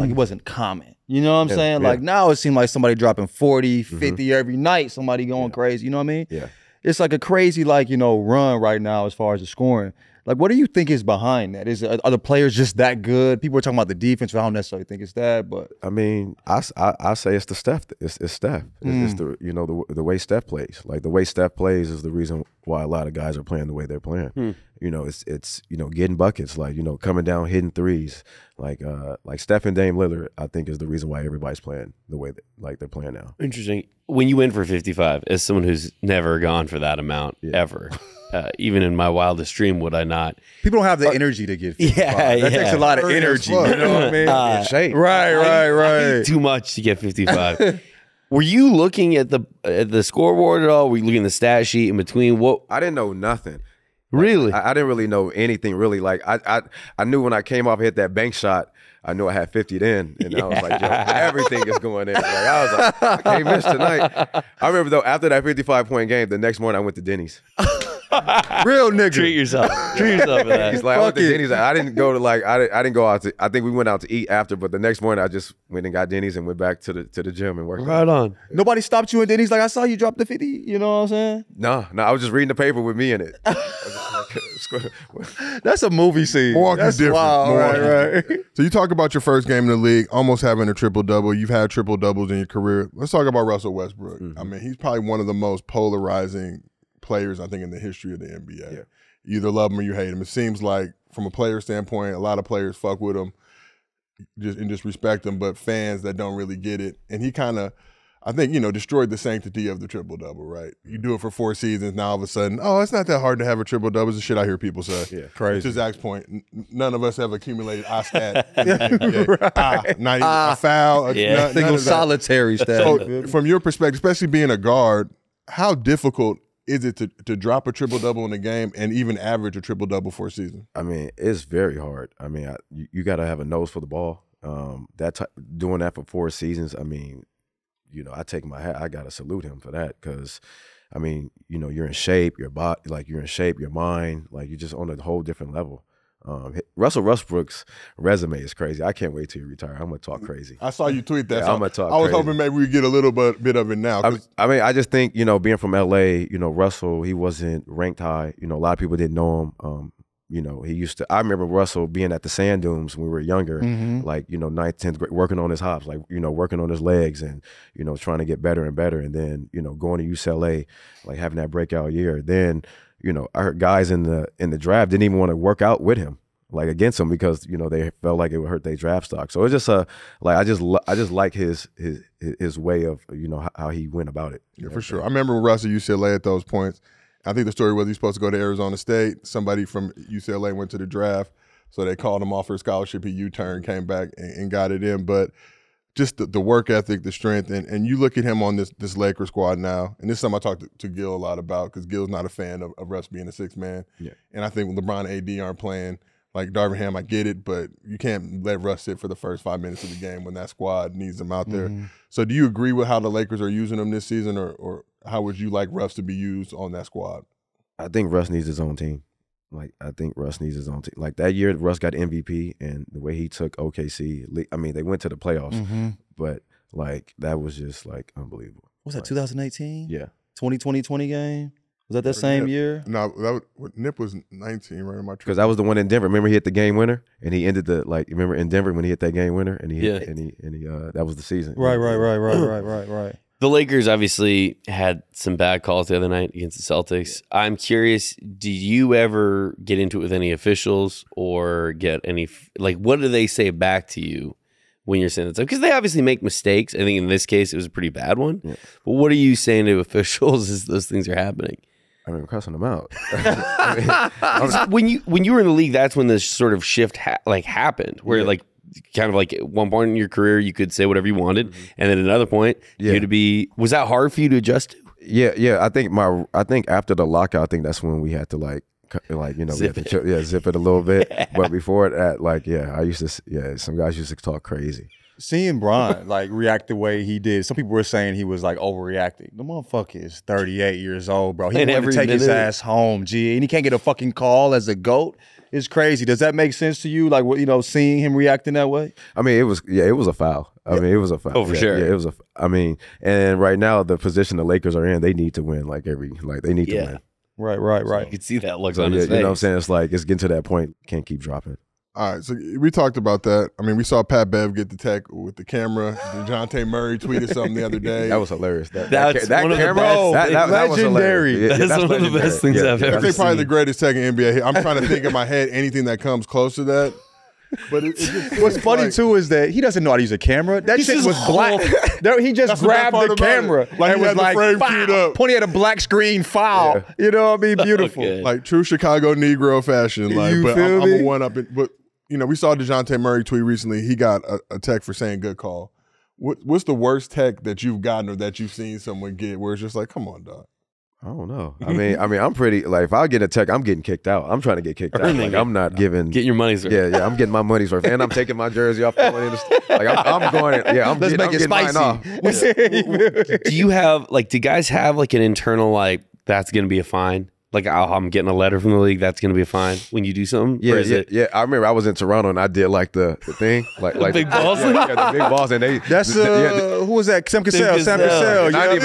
common. You know what I'm saying? Yeah. Like now it seemed like somebody dropping 40, 50 every night, somebody going crazy. You know what I mean? Yeah. It's like a crazy, like, you know, run right now as far as the scoring. Like, what do you think is behind that? Are the players just that good? People are talking about the defense, but I don't necessarily think it's that. But I mean, I say it's the Steph. It's Steph. It's the, you know, the way Steph plays. Like the way Steph plays is the reason why a lot of guys are playing the way they're playing. You know, it's you know, getting buckets, like, you know, coming down, hitting threes, like Steph and Dame Lillard. I think is the reason why everybody's playing the way that, like, they're playing now. Interesting. When you went for 55, as someone who's never gone for that amount ever. Even in my wildest dream, would I not? People don't have the energy to give. Yeah, that takes a lot of energy. You know what I mean? Right. Too much to get 55. Were you looking at the scoreboard at all? Were you looking at the stat sheet in between? What? I didn't know nothing. Really? Like, I didn't really know anything. Really, like I knew when I came off, hit that bank shot. I knew I had 50 then, and I was like, yo, everything is going in. Like, I was like, I can't miss tonight. I remember though, after that 55-point game, the next morning I went to Denny's. Real nigga. Treat yourself for that. He's like, I didn't go to, like, I didn't go out to, I think we went out to eat after, but the next morning I just went and got Denny's and went back to the gym and worked. Right on. Nobody stopped you at Denny's like, I saw you drop the 50, you know what I'm saying? No, I was just reading the paper with me in it. That's a movie scene. Milwaukee's different. Wild, right. So you talk about your first game in the league, almost having a triple-double. You've had triple-doubles in your career. Let's talk about Russell Westbrook. I mean, he's probably one of the most polarizing players, I think, in the history of the NBA. Yeah. You either love him or you hate him. It seems like, from a player standpoint, a lot of players fuck with him and just respect him, but fans that don't really get it. And he kind of, I think, you know, destroyed the sanctity of the triple-double, right? You do it for 4 seasons, now all of a sudden, oh, it's not that hard to have a triple-double. It's the shit I hear people say. Yeah, crazy. To Zach's point, none of us have accumulated a stat. Not even a foul. Single solitary stat. So, from your perspective, especially being a guard, how difficult is it to drop a triple-double in a game and even average a triple-double for a season? I mean, it's very hard. I mean, you got to have a nose for the ball. Doing that for 4 seasons, I mean, you know, I take my hat. I got to salute him for that because, I mean, you know, you're in shape, your body, like you're in shape, your mind, like you're just on a whole different level. Russell Westbrook's resume is crazy. I can't wait till you retire. I'm going to talk crazy. I saw you tweet that. Yeah, so I'm going to talk crazy. I was hoping maybe we'd get a little bit of it now. I mean, I just think, you know, being from L.A., you know, Russell, he wasn't ranked high. You know, a lot of people didn't know him. You know, he used to, I remember Russell being at the sand dunes when we were younger, like, you know, 9th, 10th grade, working on his hops, like, you know, working on his legs and, you know, trying to get better and better. And then, you know, going to UCLA, like having that breakout year. Then, you know, I heard guys in the draft didn't even want to work out with him, like against him, because, you know, they felt like it would hurt their draft stock. So it's just like I just like his way of, you know, how he went about it. Yeah, for sure. I remember Russell UCLA at those points. I think the story was he's supposed to go to Arizona State. Somebody from UCLA went to the draft, so they called him off for a scholarship. He U-turned, came back, and got it in. But just the work ethic, the strength, and you look at him on this Lakers squad now, and this is something I talked to Gil a lot about because Gil's not a fan of Russ being a 6-man. Yeah. And I think when LeBron and AD aren't playing, like Darvin Ham, I get it, but you can't let Russ sit for the first 5 minutes of the game when that squad needs him out there. So do you agree with how the Lakers are using him this season, or how would you like Russ to be used on that squad? I think Russ needs his own team. Like that year, Russ got MVP, and the way he took OKC, I mean, they went to the playoffs, but Like, that was just, like, unbelievable. Was that, like, 2018? Yeah. 2020 game? Was that same year? No, that was, Nip was 19, right? Because that was the one in Denver. Remember, he hit the game winner, and he ended the, like, remember in Denver when he hit that game winner, and he hit, yeah. and he that was the season. Right. The Lakers obviously had some bad calls the other night against the Celtics. I'm curious, do you ever get into it with any officials or get any, like, what do they say back to you when you're saying that stuff? Because they obviously make mistakes. I think in this case, it was a pretty bad one. Yeah. But what are you saying to officials as those things are happening? I mean, we're cussing them out. When you were in the league, that's when this sort of shift happened, where yeah. like kind of like at one point in your career, you could say whatever you wanted, mm-hmm. and then at another point, yeah. Was that hard for you to adjust to? Yeah. I think after the lockout, I think that's when we had to zip it a little bit. Yeah. But before that, some guys used to talk crazy. Seeing Bron react the way he did, some people were saying he was overreacting. The motherfucker is 38 years old, bro. He wanted to take his ass home, G, and he can't get a fucking call as a GOAT. It's crazy. Does that make sense to you? Seeing him reacting that way. I mean, it was a foul. It was a foul. Oh, for sure. Yeah, it was a. I mean, and right now the position the Lakers are in, they need to win. They need to win. Right. So you can see that looks on his face. You know what I'm saying? It's like it's getting to that point. Can't keep dropping. All right, so we talked about that. I mean, we saw Pat Bev get the tech with the camera. DeJounte Murray tweeted something the other day. That was hilarious. That was legendary. That's one of the best things I've ever seen. I think probably the greatest tech in NBA. I'm trying to think in my head anything that comes close to that. But what's funny too is that he doesn't know how to use a camera. That shit was black. He just grabbed the camera. Pointing at a black screen foul. Yeah. You know what I mean? Beautiful. Okay. Like true Chicago Negro fashion. I'm a one up. But you know, we saw DeJounte Murray tweet recently. He got a tech for saying good call. What's the worst tech that you've gotten or that you've seen someone get where it's just like, come on, dog? I don't know. I mean, I'm pretty if I get a tech, I'm getting kicked out. I'm trying to get kicked out. I'm not giving. Get your money's worth. Yeah. I'm getting my money's worth, and I'm taking my jersey off. I'm going. Yeah, I'm. Let's make it spicy. Off. Do you have do guys have an internal that's gonna be a fine? I'm getting a letter from the league. That's gonna be a fine when you do something. Yeah. I remember I was in Toronto and I did the thing, the big balls. Yeah, the big balls, and they. That's who was that? Sam Cassell. Not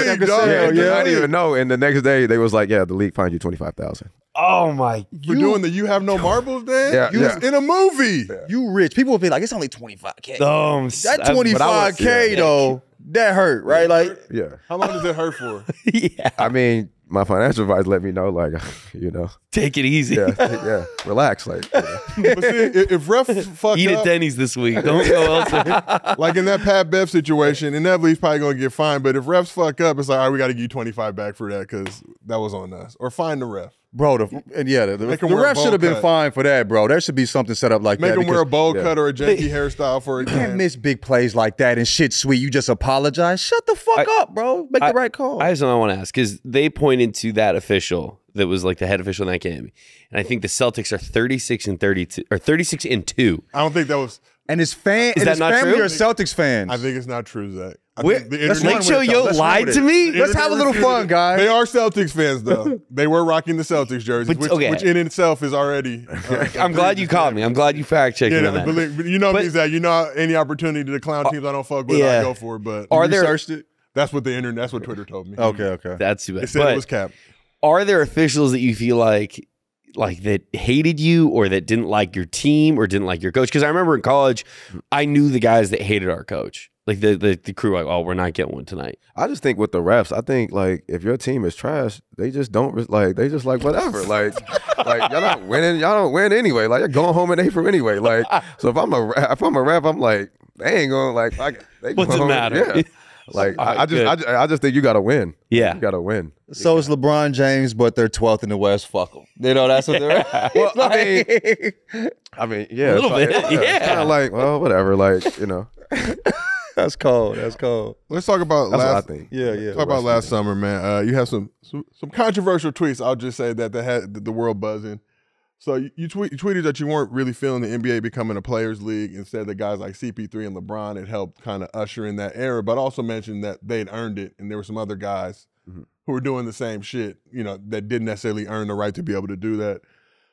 even know. And the next day they was the league fined you $25,000. Oh my! You're doing the You Have No Marbles, man. Yeah, you was in a movie. Yeah. You rich people would be like, it's only $25,000. That $25,000 though, that hurt, right? Yeah. How long does it hurt for? Yeah. I mean. My financial advisor let me know, take it easy. Yeah, relax. But see, if ref fucked up, eat at Denny's this week. Don't go elsewhere. In that Pat Bev situation, inevitably he's probably gonna get fined. But if refs fuck up, it's all right. We got to give you $25 back for that because that was on us. Or fine the ref, bro. The ref should have been fined for that, bro. There should be something set up like that. Make him wear a bowl cut or a janky hairstyle for a game. You can't miss big plays like that and shit. Sweet, you just apologize. Shut the fuck up, bro. Make the right call. I just don't want to ask because they pointed into that official that was the head official in that game, and I think the Celtics are 36-32 or 36-2. I don't think that was. And his fan is that not family true? Or Celtics fans? I think it's not true, Zach. Let's make sure you lied to me. Let's have a little fun, guys. They are Celtics fans, though. They were rocking the Celtics jerseys, which in itself is already. I'm glad you called me. I'm glad you fact checked me on that. But you know me, Zach. You know any opportunity to clown teams I don't fuck with, I go for it. But you researched it. That's what the internet. That's what Twitter told me. Okay. That's too bad. They said it was capped. Are there officials that you feel like that hated you, or that didn't like your team, or didn't like your coach? Because I remember in college, I knew the guys that hated our coach. The crew, we're not getting one tonight. I just think with the refs, I think if your team is trash, they just don't they just whatever. Y'all not winning. Y'all don't win anyway. You're going home in April anyway. So if I'm a ref, I'm they ain't gonna they what's it matter? Yeah. I just think you gotta win. Yeah, you gotta win. So it's LeBron James, but they're 12th in the West. Fuck them. You know that's what they're. Well, I mean, yeah, a little bit. It's kind of whatever. That's cold. That's cold. Let's talk about last. Yeah. Talk about last summer, man. You have some controversial tweets. I'll just say that had the world buzzing. So you tweeted that you weren't really feeling the NBA becoming a players' league, and said that guys like CP3 and LeBron had helped kind of usher in that era, but also mentioned that they'd earned it, and there were some other guys mm-hmm. who were doing the same shit, that didn't necessarily earn the right to be able to do that.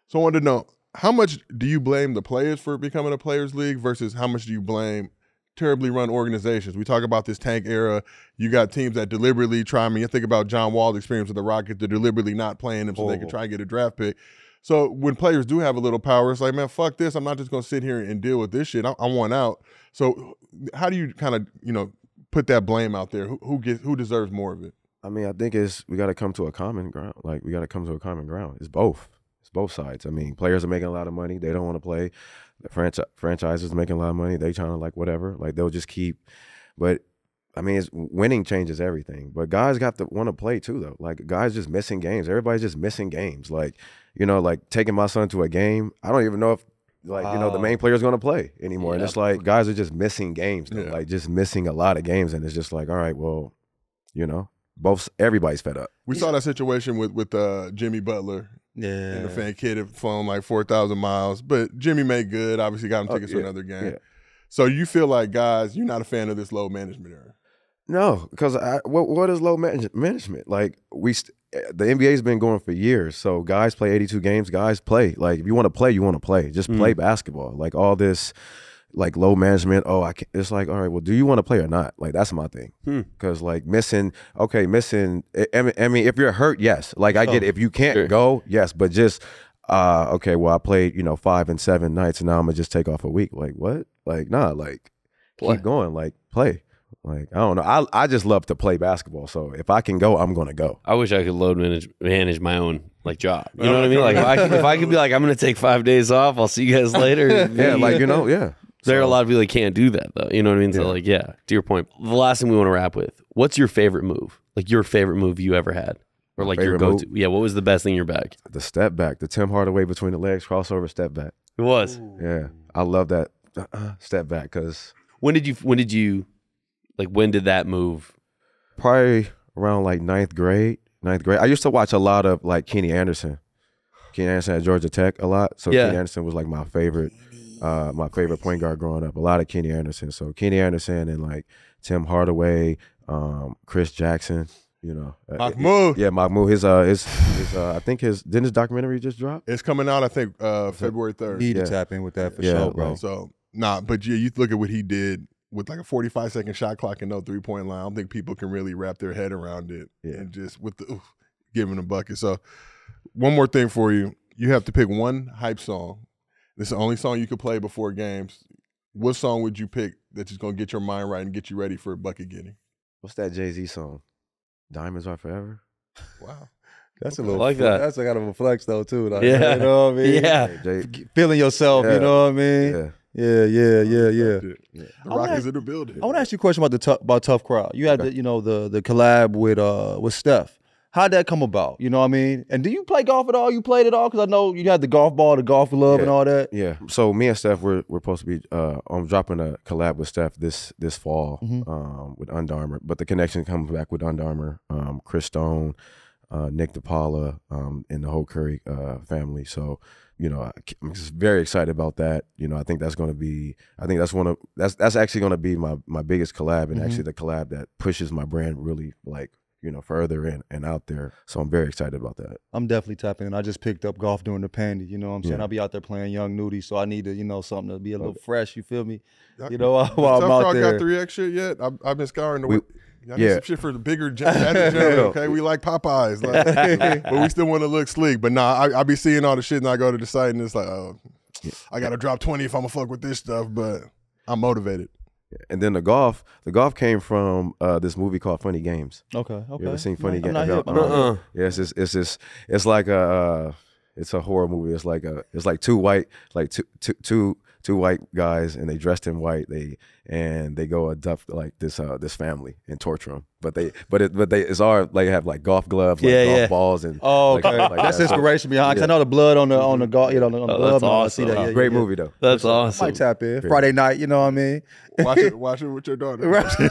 So I wanted to know, how much do you blame the players for becoming a players' league versus how much do you blame terribly run organizations. We talk about this tank era. You got teams that deliberately try. I mean, you think about John Wall's experience with the Rockets. They're deliberately not playing him so they could try and get a draft pick. So when players do have a little power, it's like, man, fuck this. I'm not just going to sit here and deal with this shit. I want out. So how do you kind of, you know, put that blame out there? Who deserves more of it? I mean, I think we got to come to a common ground. Like, we got to come to a common ground. It's both. It's both sides. I mean, players are making a lot of money. They don't want to play. The franchises making a lot of money. They trying to, like, whatever. Like, they'll just keep. But, I mean, winning changes everything. But guys got to want to play, too, though. Like, guys just missing games. Everybody's just missing games. Like, you know, like, taking my son to a game, I don't even know if, like, you know, the main player's going to play anymore. Yeah, and it's like, guys are just missing games, though. Yeah. Like, just missing a lot of games. And it's just like, all right, well, you know. Everybody's fed up. We saw that situation with Jimmy Butler. Yeah. And the fan kid had flown like 4,000 miles. But Jimmy made good. Obviously got him tickets to another game. Yeah. So you feel like, guys, you're not a fan of this low management era? No, because what is low management? Like, the NBA's been going for years. So guys play 82 games. Guys play. Like, if you want to play, you want to play. Just play basketball. Like, all this, like, low management, I can't. It's like, all right, well, do you want to play or not? Like, that's my thing. Because, like, missing, I mean, if you're hurt, yes. Like, I get it. If you can't go, yes. But just, okay, well, I played, you know, 5 and 7 nights, and now I'm going to just take off a week. Like, what? Like, nah, like, keep going. Like, play. Like, I don't know. I just love to play basketball. So if I can go, I'm going to go. I wish I could load manage my own, like, job. You know what I mean? Like, if I could be like, I'm going to take 5 days off. I'll see you guys later. Yeah, like, you know, yeah. There are a lot of people that can't do that, though. You know what I mean? Yeah. So, like, yeah, to your point. The last thing we want to wrap with, what's your favorite move? Like, your favorite move you ever had? Or, like, your go-to? Yeah, what was the best thing in your bag? The step back. The Tim Hardaway between the legs, crossover, step back. It was? Ooh. Yeah. I love that step back because... When did that move? Probably around, like, ninth grade. I used to watch a lot of, like, Kenny Anderson. Kenny Anderson at Georgia Tech a lot. So, yeah. Kenny Anderson was, like, my favorite point guard growing up, a lot of Kenny Anderson. So Kenny Anderson and, like, Tim Hardaway, Chris Jackson, you know. Mahmoud. Yeah, Mahmoud. Didn't his documentary just drop? It's coming out, I think, February 3rd. Need to tap in with that for sure, bro. Like, so, but yeah, you look at what he did with, like, a 45-second shot clock and no three-point line. I don't think people can really wrap their head around it and just with the giving a bucket. So one more thing for you. You have to pick one hype song. This is the only song you could play before games. What song would you pick that's just going to get your mind right and get you ready for a bucket getting? What's that Jay-Z song? Diamonds Are Forever? Wow. That's a little, I like that. That's a kind of a flex, though, too. Like, yeah. You know what I mean? Yeah. Feeling yourself, you know what I mean? Yeah. The Rockets in the building. I want to ask you a question about Tough Crowd. You had the collab with Steph. How'd that come about? You know what I mean? And do you play golf at all? You played at all? Because I know you had the golf ball, the golf glove, and all that. Yeah. So me and Steph, we're supposed to be I'm dropping a collab with Steph this fall with Under Armour. But the connection comes back with Under Armour, Chris Stone, Nick DiPaola, and the whole Curry family. So, you know, I'm just very excited about that. You know, I think that's going to be, that's actually going to be my biggest collab, and actually the collab that pushes my brand really, like, you know, further in and out there. So I'm very excited about that. I'm definitely tapping in. I just picked up golf during the pandemic, you know what I'm saying? I'll be out there playing young nudie, so I need to, you know, something to be a little fresh, you feel me? You know, while I'm out there. Got 3X shit yet? I've been scouring the way. I need some shit for the bigger general, okay? We like Popeyes, like, but we still want to look sleek. But nah, I be seeing all the shit and I go to the site and it's like, I got to drop 20 if I'm going to fuck with this stuff, but I'm motivated. And then the golf came from this movie called Funny Games. Okay. You ever seen Funny Games? Yeah, it's like it's a horror movie. It's like two white guys, and they dressed in white. They go adopt, like, this family and torture them. They have, like, golf gloves, like golf balls, and that's inspiration behind. 'Cause I know the blood on the golf, you know, on the glove. Awesome. Great movie though. That's awesome. Might tap in Friday night. You know what I mean? Watch it with your daughter. Right.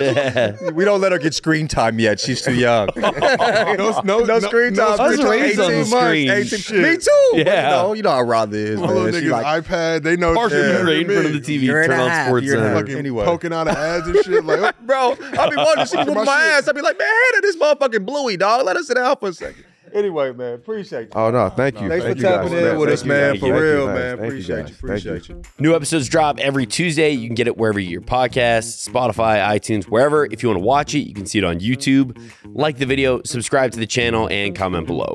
Yeah. We don't let her get screen time yet. She's too young. No screen time. No, 18 months. Me too. Yeah. You know how Rhonda is. All those niggas, like, iPad. They know. Right in front of the TV. Turn on Sports Center. Anyway, poking out of ads and shit. Like, bro, I be wondering. She be whooping my ass. I be like, man, handle this motherfucking Bluey, dog. Let her sit down for a second. Anyway, man, appreciate you. Oh, no, thank you. Thanks for tapping in with us, man. For real, man. Appreciate you. Appreciate you. New episodes drop every Tuesday. You can get it wherever your podcast, Spotify, iTunes, wherever. If you want to watch it, you can see it on YouTube. Like the video, subscribe to the channel, and comment below.